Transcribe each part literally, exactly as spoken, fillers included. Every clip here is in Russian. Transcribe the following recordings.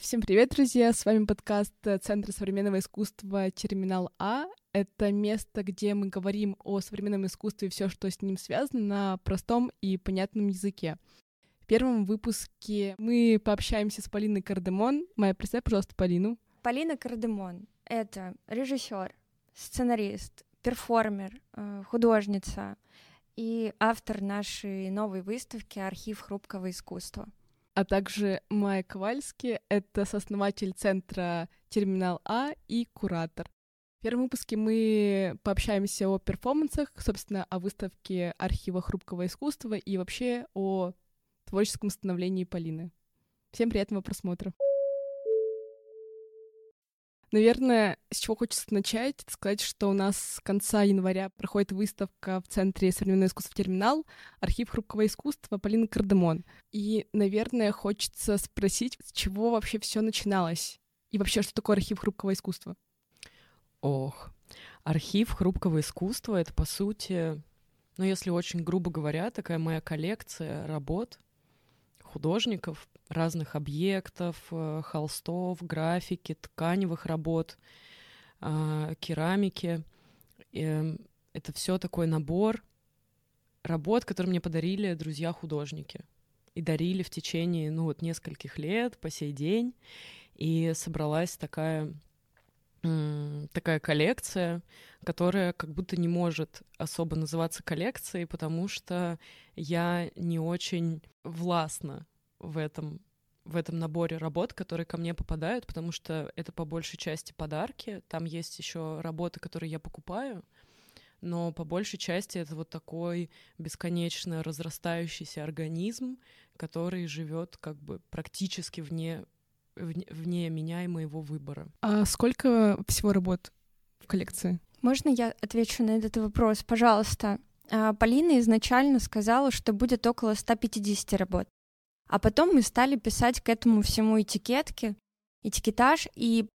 Всем привет, друзья! С вами подкаст Центра современного искусства «Терминал А». Это место, где мы говорим о современном искусстве и все, что с ним связано, на простом и понятном языке. В первом выпуске мы пообщаемся с Полиной Кардымон. Майя, представь, пожалуйста, Полину. Полина Кардымон — это режиссер, сценарист, перформер, художница и автор нашей новой выставки «Архив хрупкого искусства». А также Майк Ковальски — это сооснователь центра «Терминал А» и куратор. В первом выпуске мы пообщаемся о перформансах, собственно, о выставке архива хрупкого искусства и вообще о творческом становлении Полины. Всем приятного просмотра. Наверное, с чего хочется начать, сказать, что у нас с конца января проходит выставка в Центре современного искусства «Терминал» «Архив хрупкого искусства» Полины Кардымон. И, наверное, хочется спросить, с чего вообще все начиналось? И вообще, что такое архив хрупкого искусства? Ох, архив хрупкого искусства — это, по сути, ну, если очень грубо говоря, такая моя коллекция работ художников, разных объектов, холстов, графики, тканевых работ, керамики. Это все такой набор работ, которые мне подарили друзья-художники. И дарили в течение, ну, вот нескольких лет, по сей день. И собралась такая, такая коллекция, которая как будто не может особо называться коллекцией, потому что я не очень властна в этом, в этом наборе работ, которые ко мне попадают, потому что это по большей части подарки. Там есть еще работы, которые я покупаю, но по большей части это вот такой бесконечно разрастающийся организм, который живет как бы практически вне, вне, вне меня и моего выбора. А сколько всего работ в коллекции? Можно я отвечу на этот вопрос? Пожалуйста. Полина изначально сказала, что будет около ста пятидесяти работ. А потом мы стали писать к этому всему этикетки, этикетаж, и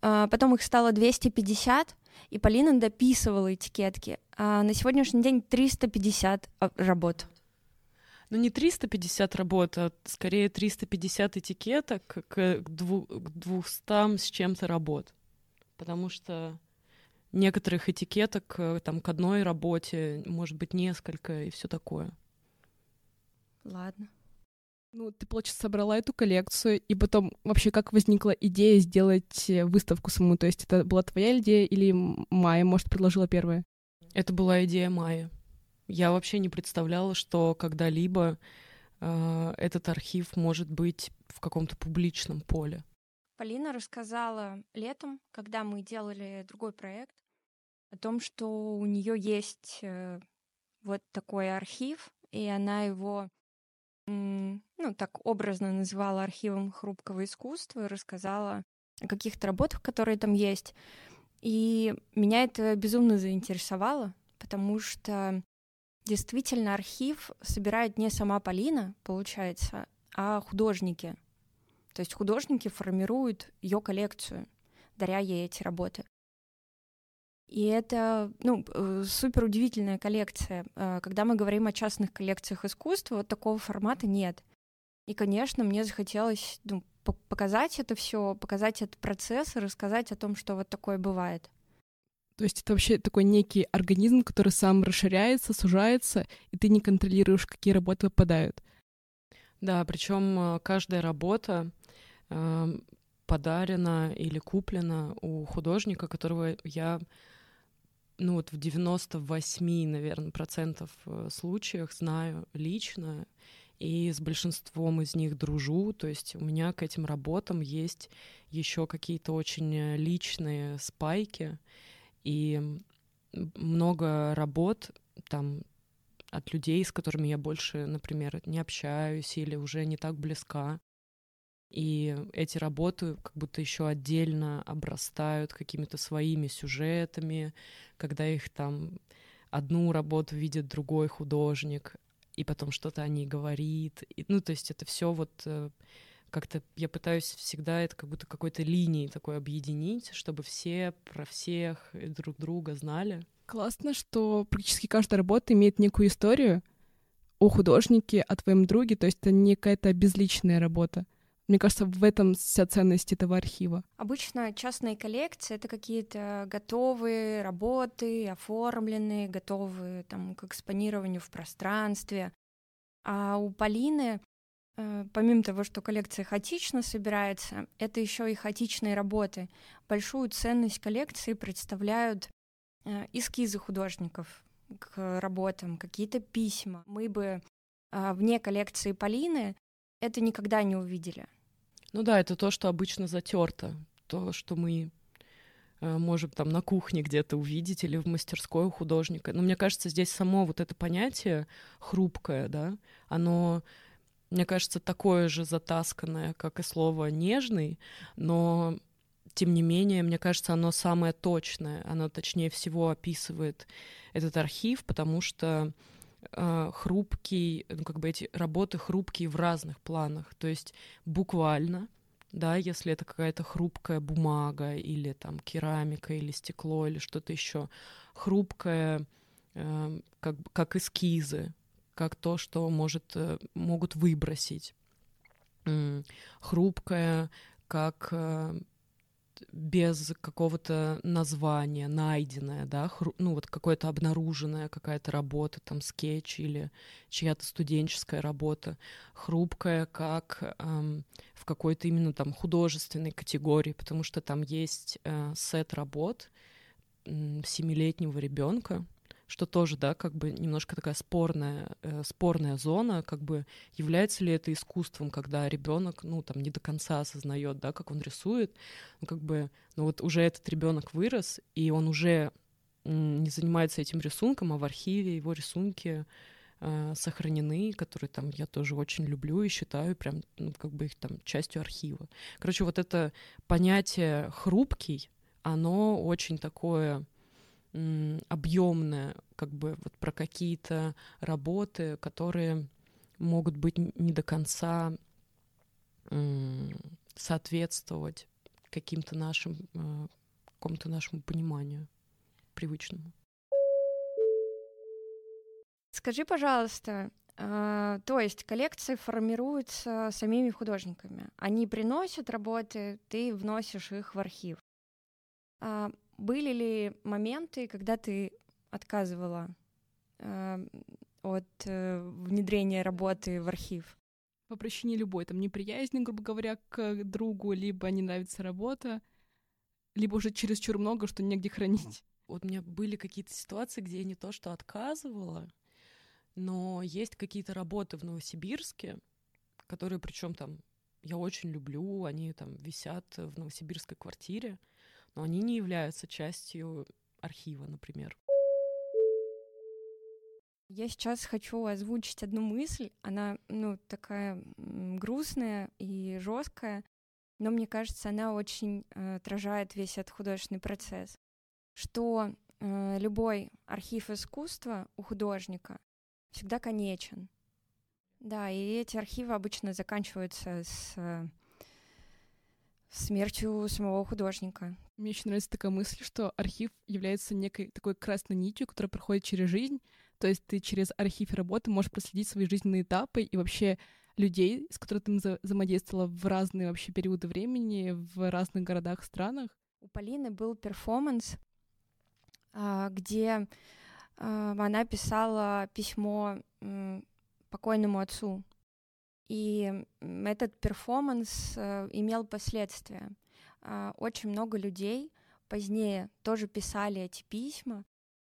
э, потом их стало двести пятьдесят, и Полина дописывала этикетки. А на сегодняшний день триста пятьдесят работ. Ну не триста пятьдесят работ, а скорее триста пятьдесят этикеток к, дву- к двухстам с чем-то работ. Потому что некоторых этикеток там, к одной работе, может быть, несколько и все такое. Ладно. Ну, ты, получается, собрала эту коллекцию, и потом вообще как возникла идея сделать выставку саму? То есть это была твоя идея или Майя, может, предложила первая? Это была идея Майи. Я вообще не представляла, что когда-либо э, этот архив может быть в каком-то публичном поле. Полина рассказала летом, когда мы делали другой проект, о том, что у нее есть э, вот такой архив, и она его... ну, так образно называла архивом хрупкого искусства, рассказала о каких-то работах, которые там есть. И меня это безумно заинтересовало, потому что действительно архив собирает не сама Полина, получается, а художники. То есть художники формируют ее коллекцию, даря ей эти работы. И это, ну, супер удивительная коллекция. Когда мы говорим о частных коллекциях искусства, вот такого формата нет. И, конечно, мне захотелось, ну, показать это все, показать этот процесс и рассказать о том, что вот такое бывает. То есть это вообще такой некий организм, который сам расширяется, сужается, и ты не контролируешь, какие работы выпадают. Да, причем каждая работа э, подарена или куплена у художника, которого я... ну вот в девяносто восемь, наверное, процентов случаев знаю лично, и с большинством из них дружу, то есть у меня к этим работам есть еще какие-то очень личные спайки, и много работ там от людей, с которыми я больше, например, не общаюсь или уже не так близка, и эти работы как будто еще отдельно обрастают какими-то своими сюжетами, когда их там одну работу видит другой художник, и потом что-то о ней говорит. И, ну, то есть это все вот как-то я пытаюсь всегда это как будто какой-то линией такой объединить, чтобы все про всех и друг друга знали. Классно, что практически каждая работа имеет некую историю о художнике, о твоем друге, то есть это не какая-то безличная работа. Мне кажется, в этом вся ценность этого архива. Обычно частные коллекции — это какие-то готовые работы, оформленные, готовые там, к экспонированию в пространстве. А у Полины, помимо того, что коллекция хаотично собирается, это еще и хаотичные работы. Большую ценность коллекции представляют эскизы художников к работам, какие-то письма. Мы бы вне коллекции Полины это никогда не увидели. Ну да, это то, что обычно затерто, то, что мы э, можем там на кухне где-то увидеть или в мастерской у художника. Но мне кажется, здесь само вот это понятие «хрупкое», да, оно, мне кажется, такое же затасканное, как и слово «нежный», но, тем не менее, мне кажется, оно самое точное, оно точнее всего описывает этот архив, потому что хрупкий, ну, как бы эти работы хрупкие в разных планах, то есть буквально, да, если это какая-то хрупкая бумага или там керамика или стекло или что-то еще, хрупкое, э, как, как эскизы, как то, что может, могут выбросить, хрупкое, как без какого-то названия, найденное, да, хру... ну вот какое-то обнаруженное, какая-то работа, там скетч или чья-то студенческая работа, хрупкая, как эм, в какой-то именно там художественной категории, потому что там есть э, сет работ э, семилетнего ребенка, что тоже, да, как бы немножко такая спорная, э, спорная зона, как бы является ли это искусством, когда ребенок, ну, там, не до конца осознает, да, как он рисует, ну, как бы, ну, вот уже этот ребенок вырос, и он уже м, не занимается этим рисунком, а в архиве его рисунки э, сохранены, которые, там, я тоже очень люблю и считаю прям, ну, как бы их, там, частью архива. Короче, вот это понятие «хрупкий», оно очень такое объемная, как бы вот про какие-то работы, которые могут быть не до конца соответствовать каким-то нашим, какому-то нашему пониманию привычному. Скажи, пожалуйста, то есть коллекции формируются самими художниками? Они приносят работы, ты вносишь их в архив. Были ли моменты, когда ты отказывала э, от э, внедрения работы в архив? По причине любой, там, неприязни, грубо говоря, к другу, либо не нравится работа, либо уже чересчур много, что негде хранить. Вот у меня были какие-то ситуации, где я не то что отказывала, но есть какие-то работы в Новосибирске, которые, причем там, я очень люблю, они там висят в новосибирской квартире, но они не являются частью архива, например. Я сейчас хочу озвучить одну мысль. Она, ну, такая грустная и жесткая, но, мне кажется, она очень э, отражает весь этот художественный процесс, что э, любой архив искусства у художника всегда конечен. Да, и эти архивы обычно заканчиваются с э, смертью самого художника. Мне еще нравится такая мысль, что архив является некой такой красной нитью, которая проходит через жизнь. То есть ты через архив работы можешь проследить свои жизненные этапы и вообще людей, с которыми ты взаимодействовала в разные вообще периоды времени, в разных городах, странах. У Полины был перформанс, где она писала письмо покойному отцу. И этот перформанс имел последствия. Очень много людей позднее тоже писали эти письма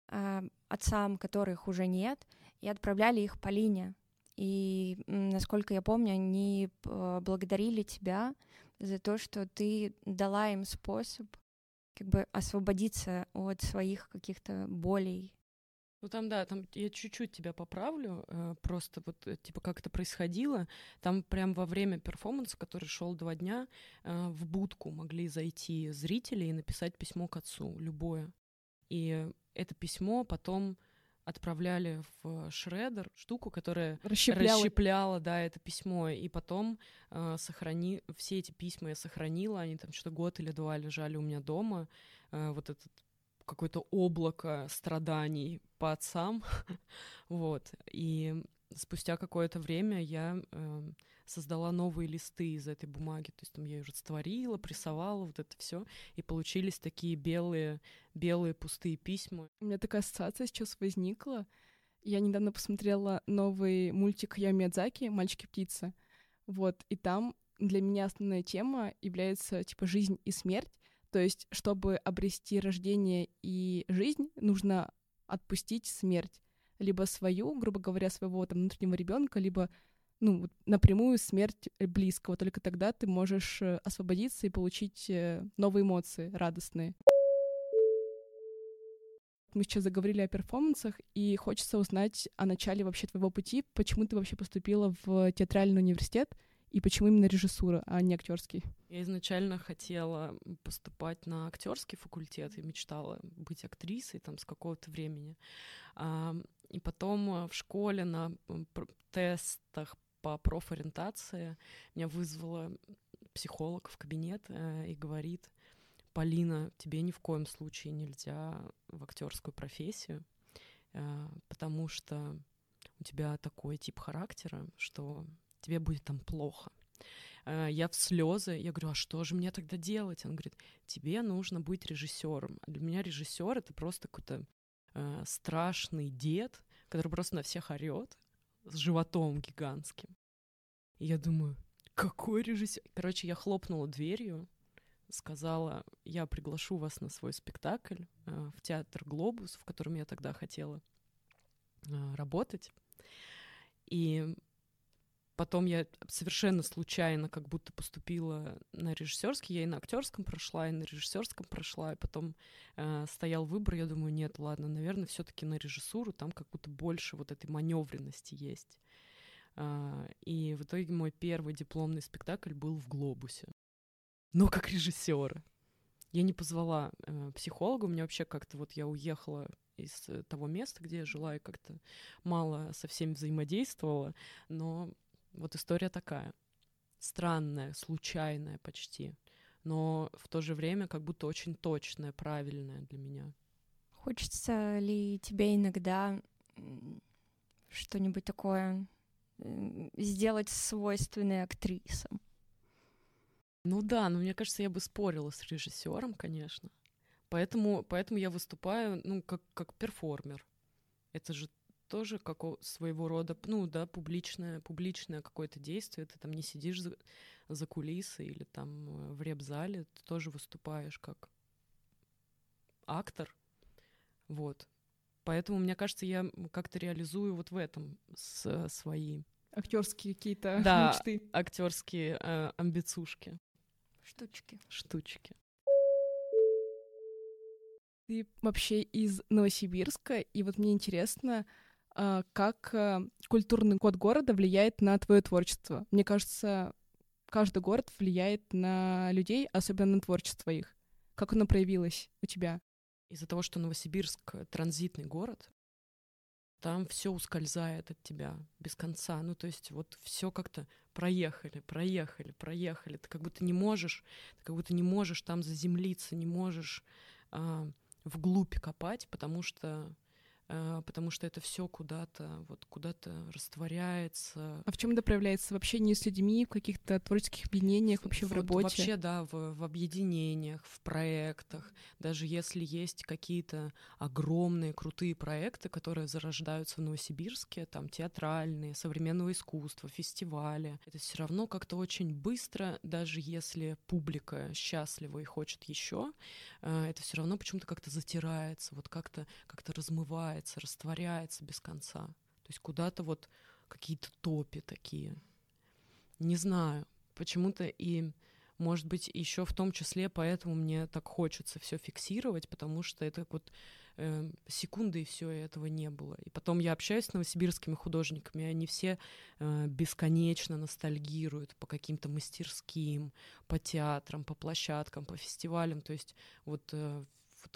э, отцам, которых уже нет, и отправляли их Полине. И, насколько я помню, они благодарили тебя за то, что ты дала им способ как бы освободиться от своих каких-то болей. Ну там, да, там я чуть-чуть тебя поправлю, просто вот, типа, как это происходило. Там прям во время перформанса, который шел два дня, в будку могли зайти зрители и написать письмо к отцу, любое. И это письмо потом отправляли в шредер, штуку, которая расщепляла, расщепляла да, это письмо. И потом э, сохрани... все эти письма я сохранила, они там что-то год или два лежали у меня дома, э, вот этот... какое-то облако страданий по отцам, вот, и спустя какое-то время я э, создала новые листы из этой бумаги. То есть там я ее растворила, прессовала, вот это все, и получились такие белые, белые пустые письма. У меня такая ассоциация сейчас возникла. Я недавно посмотрела новый мультик Миядзаки «Мальчики-птицы». Вот, и там для меня основная тема является типа жизнь и смерть. То есть, чтобы обрести рождение и жизнь, нужно отпустить смерть. Либо свою, грубо говоря, своего там внутреннего ребенка, либо ну, напрямую смерть близкого. Только тогда ты можешь освободиться и получить новые эмоции радостные. Мы сейчас заговорили о перформансах, и хочется узнать о начале вообще твоего пути, почему ты вообще поступила в театральный университет, и почему именно режиссура, а не актерский? Я изначально хотела поступать на актерский факультет и мечтала быть актрисой там с какого-то времени. И потом в школе на тестах по профориентации меня вызвала психолог в кабинет и говорит: «Полина, тебе ни в коем случае нельзя в актерскую профессию, потому что у тебя такой тип характера, что тебе будет там плохо». Я в слезы, я говорю: «А что же мне тогда делать?» Он говорит: «Тебе нужно быть режиссером». А для меня режиссер — это просто какой-то э, страшный дед, который просто на всех орет с животом гигантским. И я думаю: какой режиссер? Короче, я хлопнула дверью, сказала: «Я приглашу вас на свой спектакль э, в театр «Глобус», в котором я тогда хотела э, работать». И потом я совершенно случайно как будто поступила на режиссерский, я и на актерском прошла, и на режиссерском прошла, и потом э, стоял выбор, я думаю: нет, ладно, наверное, все-таки на режиссуру, там как будто больше вот этой маневренности есть. Э, и в итоге мой первый дипломный спектакль был в «Глобусе», но как режиссера. Я не позвала э, психолога, у меня вообще как-то вот я уехала из того места, где я жила, и как-то мало со всеми взаимодействовала, но вот история такая, странная, случайная почти, но в то же время как будто очень точная, правильная для меня. Хочется ли тебе иногда что-нибудь такое сделать свойственное актрисам? Ну да, но мне кажется, я бы спорила с режиссером, конечно. Поэтому, поэтому я выступаю, ну, как, как перформер. Это же тоже как своего рода, ну да, публичное, публичное какое-то действие, ты там не сидишь за, за кулисой или там в реп-зале, ты тоже выступаешь как актор, вот. Поэтому, мне кажется, я как-то реализую вот в этом с, свои... актерские какие-то да, мечты. Да, актерские э, амбицушки. Штучки. Штучки. Ты вообще из Новосибирска, и вот мне интересно, как культурный код города влияет на твое творчество. Мне кажется, каждый город влияет на людей, особенно на творчество их. Как оно проявилось у тебя? Из-за того, что Новосибирск — транзитный город, там все ускользает от тебя без конца. Ну, то есть вот все как-то проехали, проехали, проехали. Ты как будто не можешь, ты как будто не можешь там заземлиться, не можешь а, вглубь копать, потому что потому что это все куда-то вот куда-то растворяется. А в чем это проявляется? В общении с людьми, в каких-то творческих объединениях, вообще вот в работе? Вообще, да, в, в объединениях, в проектах. Даже если есть какие-то огромные, крутые проекты, которые зарождаются в Новосибирске, там театральные, современного искусства, фестивали, это все равно как-то очень быстро, даже если публика счастлива и хочет еще, это все равно почему-то как-то затирается, вот как-то, как-то размывается, растворяется без конца. То есть куда-то вот какие-то топи такие. Не знаю, почему-то и, может быть, еще в том числе поэтому мне так хочется все фиксировать, потому что это вот э, секунды, и все, и этого не было. И потом я общаюсь с новосибирскими художниками, и они все э, бесконечно ностальгируют по каким-то мастерским, по театрам, по площадкам, по фестивалям. То есть вот э,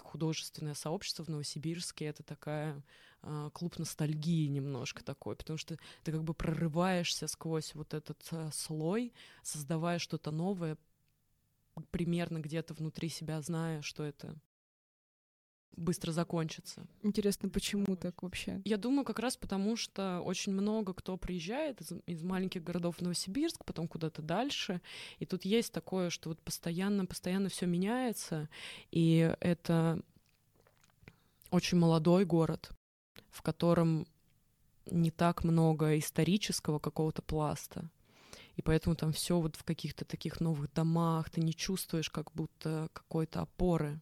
художественное сообщество в Новосибирске — это такая э, клуб ностальгии немножко такой, потому что ты как бы прорываешься сквозь вот этот э, слой, создавая что-то новое, примерно где-то внутри себя зная, что это быстро закончится. Интересно, почему так вообще? Я думаю, как раз потому, что очень много кто приезжает из, из маленьких городов в Новосибирск, потом куда-то дальше, и тут есть такое, что вот постоянно, постоянно все меняется, и это очень молодой город, в котором не так много исторического какого-то пласта. И поэтому там все вот в каких-то таких новых домах, ты не чувствуешь как будто какой-то опоры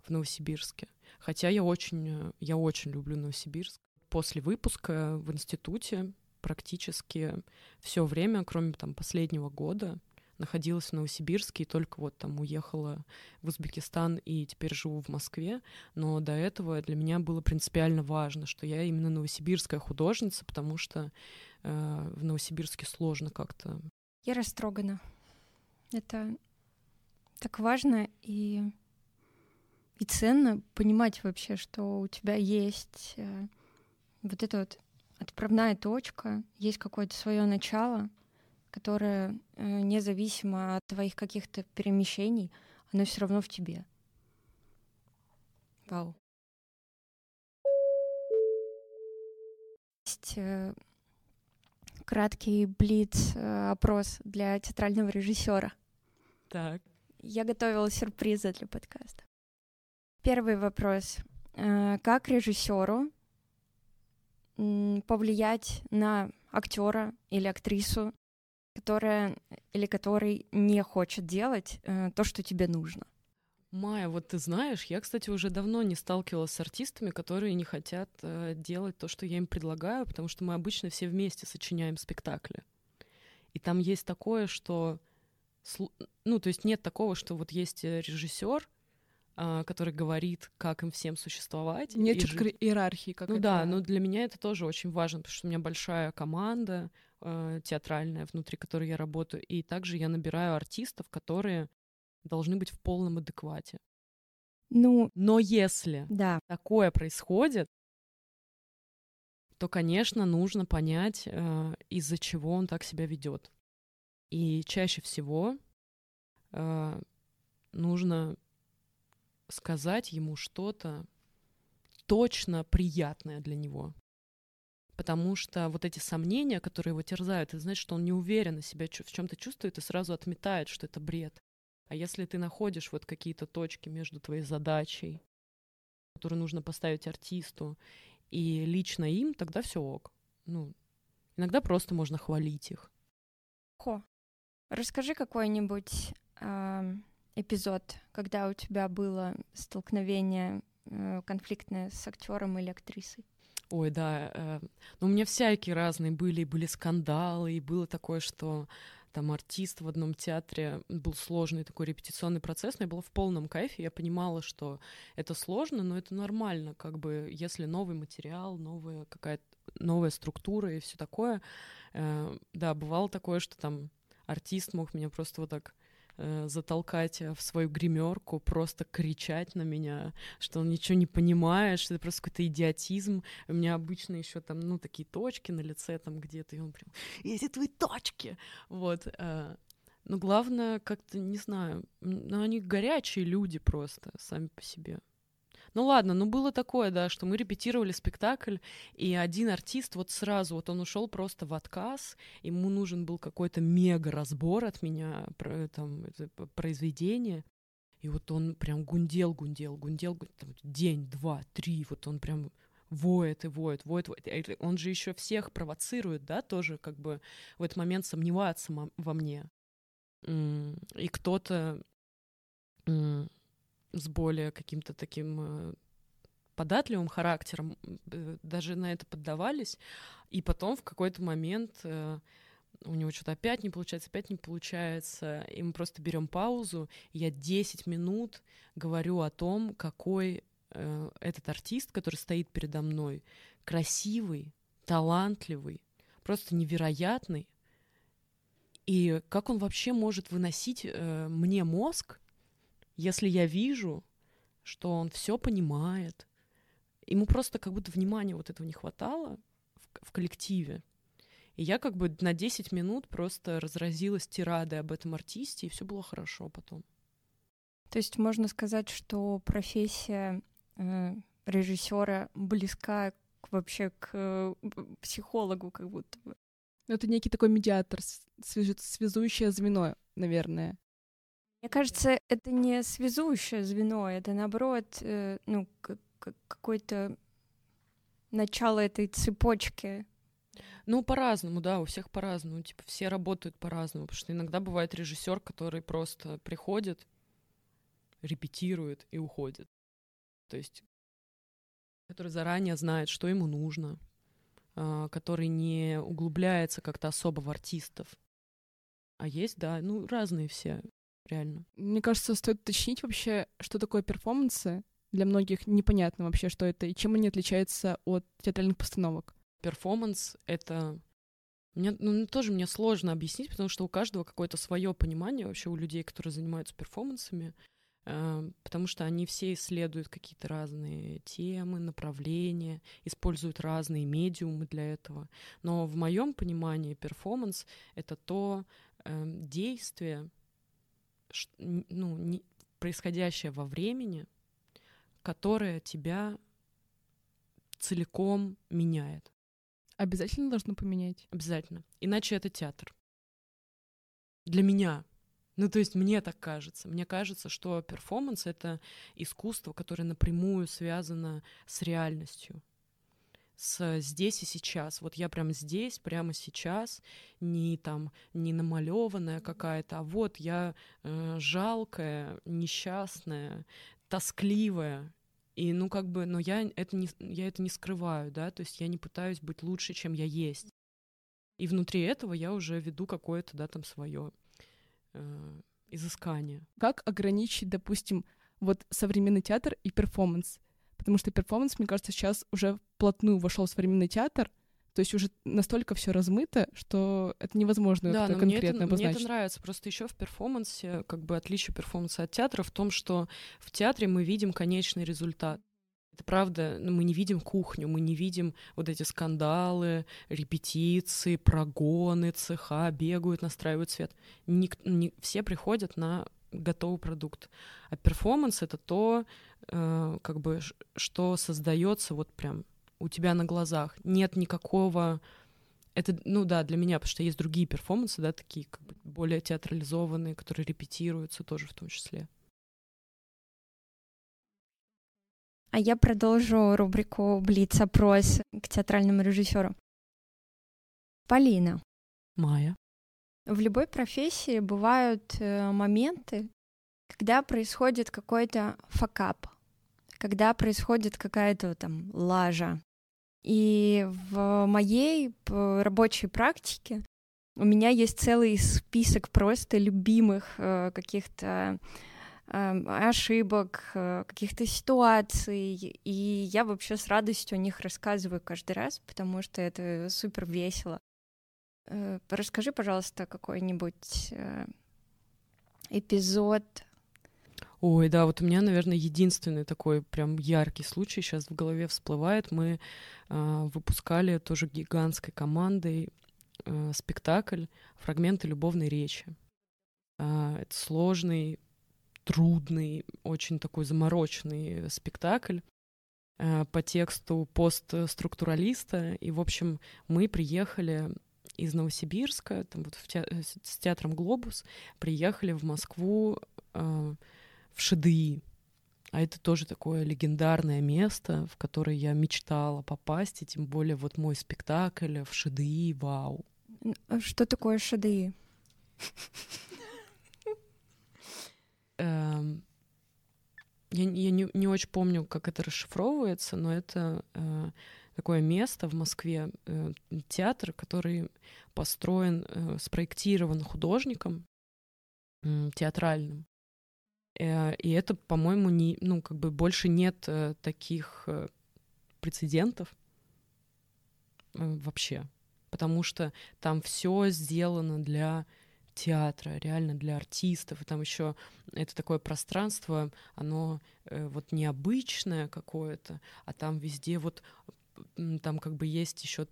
в Новосибирске. Хотя я очень, я очень люблю Новосибирск. После выпуска в институте практически все время, кроме там последнего года, находилась в Новосибирске, и только вот там уехала в Узбекистан и теперь живу в Москве. Но до этого для меня было принципиально важно, что я именно новосибирская художница, потому что э, в Новосибирске сложно как-то. Я растрогана. Это так важно и, и ценно понимать вообще, что у тебя есть э, вот эта вот отправная точка, есть какое-то свое начало, которое независимо от твоих каких-то перемещений, оно все равно в тебе. Вау. Есть краткий блиц-опрос для театрального режиссера. Так. Я готовила сюрпризы для подкаста. Первый вопрос: как режиссеру повлиять на актера или актрису, которая или который не хочет делать э, то, что тебе нужно? Майя, вот ты знаешь, я, кстати, уже давно не сталкивалась с артистами, которые не хотят э, делать то, что я им предлагаю, потому что мы обычно все вместе сочиняем спектакли. И там есть такое, что... Ну, то есть нет такого, что вот есть режиссер, э, который говорит, как им всем существовать. Нет и жи... иерархии. Как ну это... да, но для меня это тоже очень важно, потому что у меня большая команда, театральная, внутри которой я работаю, и также я набираю артистов, которые должны быть в полном адеквате. Ну, но если да. такое происходит, то, конечно, нужно понять, из-за чего он так себя ведет. И чаще всего нужно сказать ему что-то точно приятное для него. Потому что вот эти сомнения, которые его терзают, это значит, что он не уверенно себя в чем-то чувствует и сразу отметает, что это бред. А если ты находишь вот какие-то точки между твоей задачей, которую нужно поставить артисту, и лично им, тогда все ок. Ну, иногда просто можно хвалить их. Хо, расскажи какой-нибудь э, эпизод, когда у тебя было столкновение э, конфликтное с актером или актрисой. Ой, да. Ну, у меня всякие разные были, и были скандалы, и было такое, что там артист в одном театре, был сложный такой репетиционный процесс, но я была в полном кайфе, я понимала, что это сложно, но это нормально, как бы, если новый материал, новая какая-то, новая структура и все такое. Да, бывало такое, что там артист мог меня просто вот так затолкать в свою гримерку, просто кричать на меня, что он ничего не понимает, что это просто какой-то идиотизм. У меня обычно еще там, ну, такие точки на лице там где-то, и он прям: «Эти твои точки!» Вот. Но главное, как-то, не знаю, ну, они горячие люди просто сами по себе. Ну ладно, ну было такое, да, что мы репетировали спектакль, и один артист вот сразу, вот он ушел просто в отказ, ему нужен был какой-то мега-разбор от меня, там, произведение, и вот он прям гундел, гундел, гундел, там, день, два, три, вот он прям воет и воет, воет, воет. Он же еще всех провоцирует, да, тоже как бы в этот момент сомневаться во мне. И кто-то... с более каким-то таким податливым характером даже на это поддавались, и потом в какой-то момент у него что-то опять не получается, опять не получается, и мы просто берем паузу, и я десять минут говорю о том, какой этот артист, который стоит передо мной, красивый, талантливый, просто невероятный, и как он вообще может выносить мне мозг, если я вижу, что он все понимает. Ему просто как будто внимания вот этого не хватало в, в коллективе. И я как бы на десять минут просто разразилась тирадой об этом артисте, и все было хорошо потом. То есть можно сказать, что профессия режиссера близка к, вообще к психологу, как будто бы. Ну, это некий такой медиатор, связующее звено, наверное. Мне кажется, это не связующее звено, это, наоборот, ну, какое-то начало этой цепочки. Ну, по-разному, да, у всех по-разному. Типа, все работают по-разному, потому что иногда бывает режиссер, который просто приходит, репетирует и уходит. То есть, который заранее знает, что ему нужно, который не углубляется как-то особо в артистов. А есть, да, ну, разные все, реально. Мне кажется, стоит уточнить вообще, что такое перформансы. Для многих непонятно вообще, что это, и чем они отличаются от театральных постановок. Перформанс — это... Мне, ну, тоже мне сложно объяснить, потому что у каждого какое-то свое понимание вообще у людей, которые занимаются перформансами, э, потому что они все исследуют какие-то разные темы, направления, используют разные медиумы для этого. Но в моем понимании перформанс — это то э, действие, ш, ну, не, происходящее во времени, которое тебя целиком меняет. Обязательно должно поменять? Обязательно. Иначе это театр. Для меня. Ну, то есть мне так кажется. Мне кажется, что перформанс — это искусство, которое напрямую связано с реальностью. С здесь и сейчас. Вот я прям здесь, прямо сейчас, не там, не намалёванная какая-то, а вот я э, жалкая, несчастная, тоскливая. И, ну, как бы, но я это не, я это не скрываю, да, то есть я не пытаюсь быть лучше, чем я есть. И внутри этого я уже веду какое-то, да, там, свое э, изыскание. Как ограничить, допустим, вот современный театр и перформанс? Потому что перформанс, мне кажется, сейчас уже вплотную вошел в современный театр, то есть уже настолько все размыто, что это невозможно да, это но конкретно мне это, обозначить. Мне это нравится. Просто еще в перформансе, как бы отличие перформанса от театра в том, что в театре мы видим конечный результат. Это правда, ну, мы не видим кухню, мы не видим вот эти скандалы, репетиции, прогоны, цеха, бегают, настраивают свет. Ник, не, все приходят на готовый продукт. А перформанс — это то, э, как бы, что создается вот прям у тебя на глазах, нет никакого... Это, ну да, для меня, потому что есть другие перформансы, да, такие как бы более театрализованные, которые репетируются тоже в том числе. А я продолжу рубрику «Блиц-опрос» к театральному режиссеру. Полина. Майя. В любой профессии бывают моменты, когда происходит какой-то факап, когда происходит какая-то там лажа. И в моей рабочей практике у меня есть целый список просто любимых каких-то ошибок, каких-то ситуаций, и я вообще с радостью о них рассказываю каждый раз, потому что это супер весело. Расскажи, пожалуйста, какой-нибудь эпизод. Ой, да, вот у меня, наверное, единственный такой прям яркий случай сейчас в голове всплывает. Мы э, выпускали тоже гигантской командой э, спектакль «Фрагменты любовной речи». Э, это сложный, трудный, очень такой замороченный спектакль э, по тексту постструктуралиста. И, в общем, мы приехали из Новосибирска, там вот в те... с театром «Глобус», приехали в Москву, э, в ШДИ. А это тоже такое легендарное место, в которое я мечтала попасть, и тем более вот мой спектакль в ШДИ, вау. Что такое ШДИ? Я не очень помню, как это расшифровывается, но это такое место в Москве, театр, который построен, спроектирован художником театральным. И это, по-моему, не, ну, как бы больше нет таких прецедентов вообще, потому что там все сделано для театра, реально для артистов, и там еще это такое пространство, оно вот необычное какое-то, а там везде вот там как бы есть еще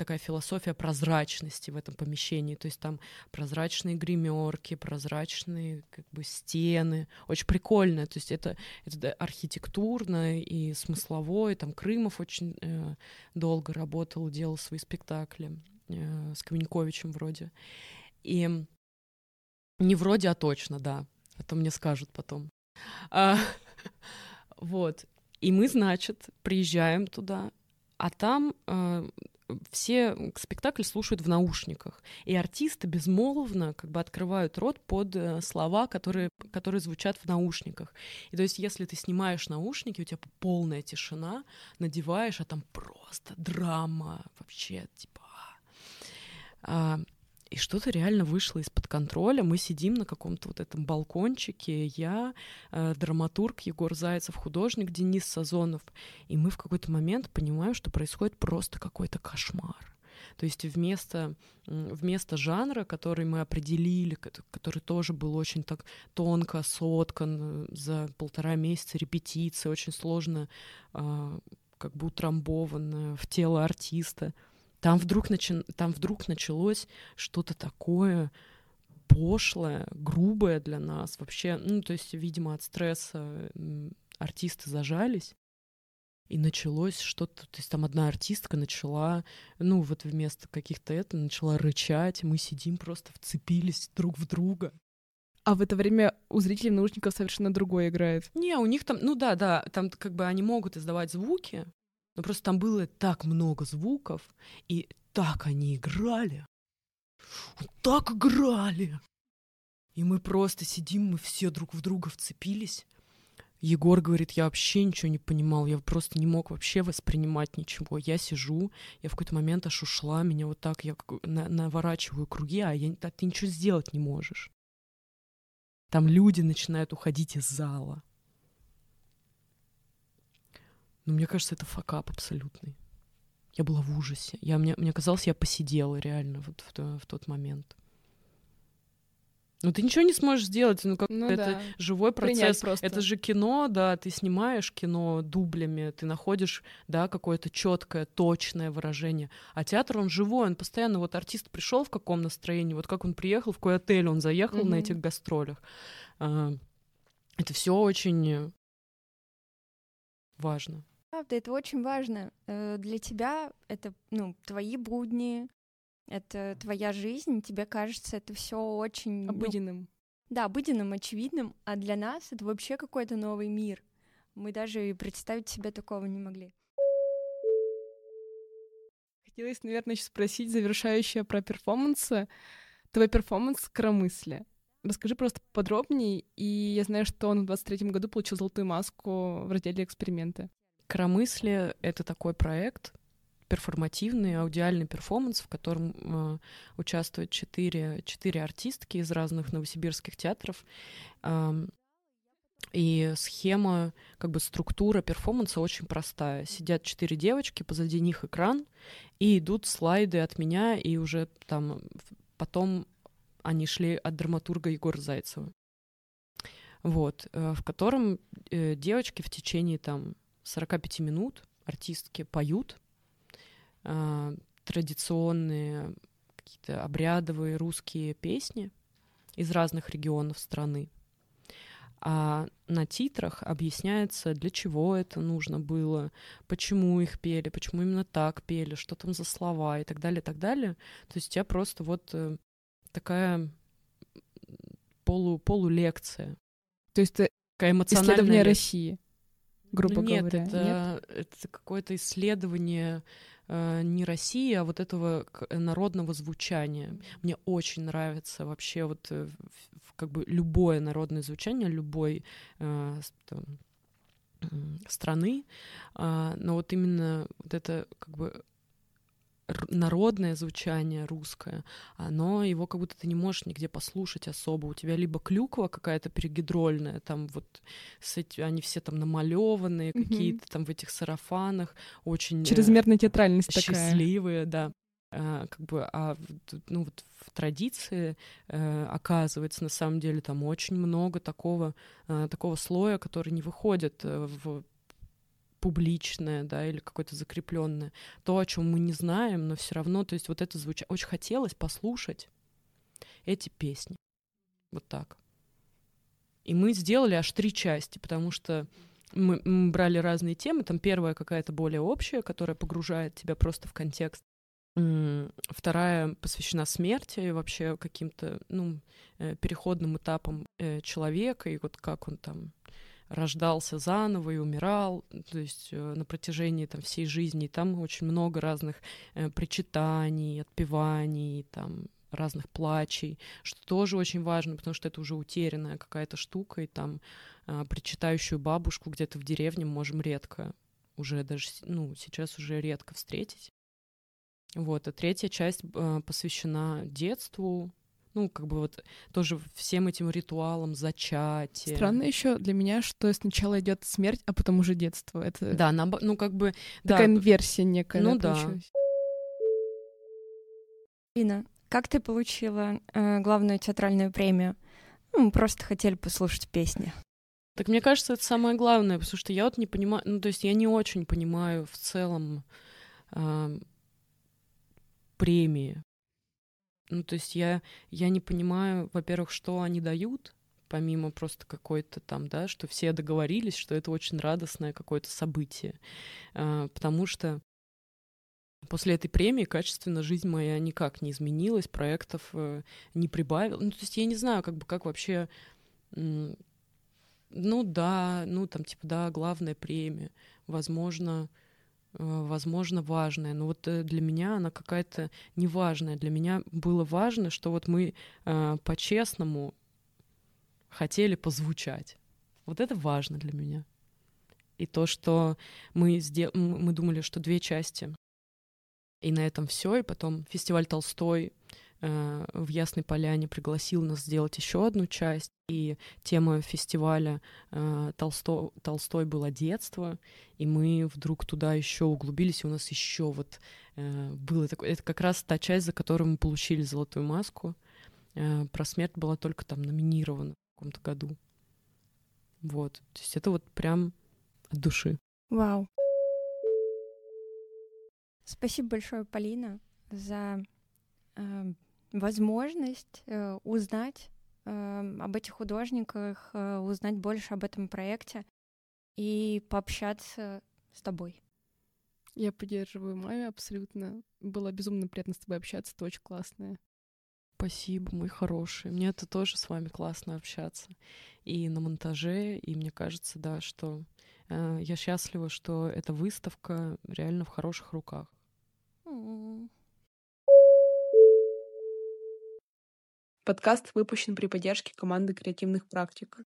такая философия прозрачности в этом помещении. То есть там прозрачные гримерки, прозрачные как бы стены. Очень прикольно. То есть это, это архитектурно и смысловое. Там Крымов очень э, долго работал, делал свои спектакли э, с Каменьковичем вроде. И не вроде, а точно, да. А то мне скажут потом. А, вот. И мы, значит, приезжаем туда, а там э, все спектакль слушают в наушниках. И артисты безмолвно как бы открывают рот под э, слова, которые, которые звучат в наушниках. И то есть если ты снимаешь наушники, у тебя полная тишина, надеваешь, а там просто драма вообще, типа... А, и что-то реально вышло из-под контроля. Мы сидим на каком-то вот этом балкончике. Я, э, драматург Егор Зайцев, художник Денис Сазонов. И мы в какой-то момент понимаем, что происходит просто какой-то кошмар. То есть вместо, вместо жанра, который мы определили, который тоже был очень так тонко соткан за полтора месяца репетиции, очень сложно э, как бы утрамбован в тело артиста, Там вдруг, начи... Там вдруг началось что-то такое пошлое, грубое для нас вообще. Ну, то есть, видимо, от стресса артисты зажались, и началось что-то... То есть там одна артистка начала, ну, вот вместо каких-то это, начала рычать, мы сидим просто вцепились друг в друга. А в это время у зрителей наушников совершенно другое играет. Не, у них там... Ну да, да, там как бы они могут издавать звуки, но просто там было так много звуков, и так они играли, так играли. И мы просто сидим, мы все друг в друга вцепились. Егор говорит, я вообще ничего не понимал, я просто не мог вообще воспринимать ничего. Я сижу, я в какой-то момент аж ушла, меня вот так, я наворачиваю круги, а, я, а ты ничего сделать не можешь. Там люди начинают уходить из зала. Но мне кажется, это факап абсолютный. Я была в ужасе. Я, мне, мне казалось, я посидела реально вот в, то, в тот момент. Ну, ты ничего не сможешь сделать. Ну, как ну, это да. Живой процесс. Это же кино, да, ты снимаешь кино дублями, ты находишь, да, какое-то четкое, точное выражение. А театр, он живой, он постоянно... Вот артист пришел в каком настроении, вот как он приехал, в какой отель он заехал mm-hmm. на этих гастролях. Это все очень важно. Правда, это очень важно. Для тебя это, ну, твои будни, это твоя жизнь, тебе кажется это все очень... Обыденным. Ну, да, обыденным, очевидным, а для нас это вообще какой-то новый мир. Мы даже и представить себе такого не могли. Хотелось, наверное, еще спросить завершающее про перформансы. Твой перформанс «Кромыслие». Расскажи просто подробнее, и я знаю, что он в двадцать третьем году получил «Золотую маску» в разделе «Эксперименты». «Кромыслие» — это такой проект, перформативный, аудиальный перформанс, в котором э, участвуют четыре, четыре артистки из разных новосибирских театров. Э, и схема, как бы структура перформанса очень простая. Сидят четыре девочки, позади них экран, и идут слайды от меня, и уже там потом... Они шли от драматурга Егора Зайцева, вот, в котором девочки в течение там, сорок пять минут артистки поют традиционные какие-то обрядовые русские песни из разных регионов страны. А на титрах объясняется, для чего это нужно было, почему их пели, почему именно так пели, что там за слова и так далее, и так далее. То есть я просто вот... такая полу, полулекция. То есть это исследование России, грубо Нет, говоря? Это, Нет, это какое-то исследование э, не России, а вот этого народного звучания. Мне очень нравится вообще вот как бы любое народное звучание, любой э, там, страны, э, но вот именно вот это как бы народное звучание русское, оно, его как будто ты не можешь нигде послушать особо. У тебя либо клюква какая-то перегидрольная, там вот с эти, они все там намалёванные, mm-hmm. какие-то там в этих сарафанах, очень... Чрезмерная театральность счастливые, такая. Счастливые, да. А, как бы, а ну, вот в традиции, э, оказывается, на самом деле там очень много такого, э, такого слоя, который не выходит в публичное, да, или какое-то закрепленное, то, о чем мы не знаем, но все равно, то есть вот это звучало, очень хотелось послушать эти песни. Вот так. И мы сделали аж три части, потому что мы, мы брали разные темы. Там первая какая-то более общая, которая погружает тебя просто в контекст. Вторая посвящена смерти и вообще каким-то, ну, переходным этапам человека, и вот как он там рождался заново и умирал, то есть на протяжении там всей жизни. И там очень много разных причитаний, отпеваний, там разных плачей, что тоже очень важно, потому что это уже утерянная какая-то штука, и там причитающую бабушку где-то в деревне можем редко, уже даже, ну, сейчас уже редко встретить. Вот, а третья часть э, посвящена детству, ну, как бы вот тоже всем этим ритуалам зачатия. Странно еще для меня, что сначала идет смерть, а потом уже детство. Это да, на, ну, как бы... Такая да, инверсия некая, ну, да, получилась. Ина, как ты получила э, главную театральную премию? Ну, мы просто хотели послушать песни. Так мне кажется, это самое главное, потому что я вот не понимаю... Ну, то есть я не очень понимаю в целом... Э, премии. Ну, то есть я, я не понимаю, во-первых, что они дают, помимо просто какой-то там, да, что все договорились, что это очень радостное какое-то событие. А, потому что после этой премии качественно жизнь моя никак не изменилась, проектов не прибавилось. Ну, то есть я не знаю, как бы, как вообще... Ну, да, ну, там, типа, да, главная премия. Возможно... возможно, важная. Но вот для меня она какая-то неважная. Для меня было важно, что вот мы э, по-честному хотели позвучать. Вот это важно для меня. И то, что мы, сдел... мы думали, что две части, и на этом все. И потом фестиваль «Толстой» э, в Ясной Поляне пригласил нас сделать еще одну часть. И тема фестиваля э, Толсто, Толстой было детство, и мы вдруг туда еще углубились, и у нас еще вот э, было такое... Это как раз та часть, за которую мы получили «Золотую маску». Э, про смерть была только там номинирована в каком-то году. Вот. То есть это вот прям от души. Вау. Спасибо большое, Полина, за э, возможность э, узнать об этих художниках, узнать больше об этом проекте и пообщаться с тобой. Я поддерживаю Майю абсолютно. Было безумно приятно с тобой общаться, ты очень классная. Спасибо, мои хорошие. Мне это тоже с вами классно общаться. И на монтаже, и мне кажется, да, что э, я счастлива, что эта выставка реально в хороших руках. Mm-hmm. Подкаст выпущен при поддержке команды креативных практик.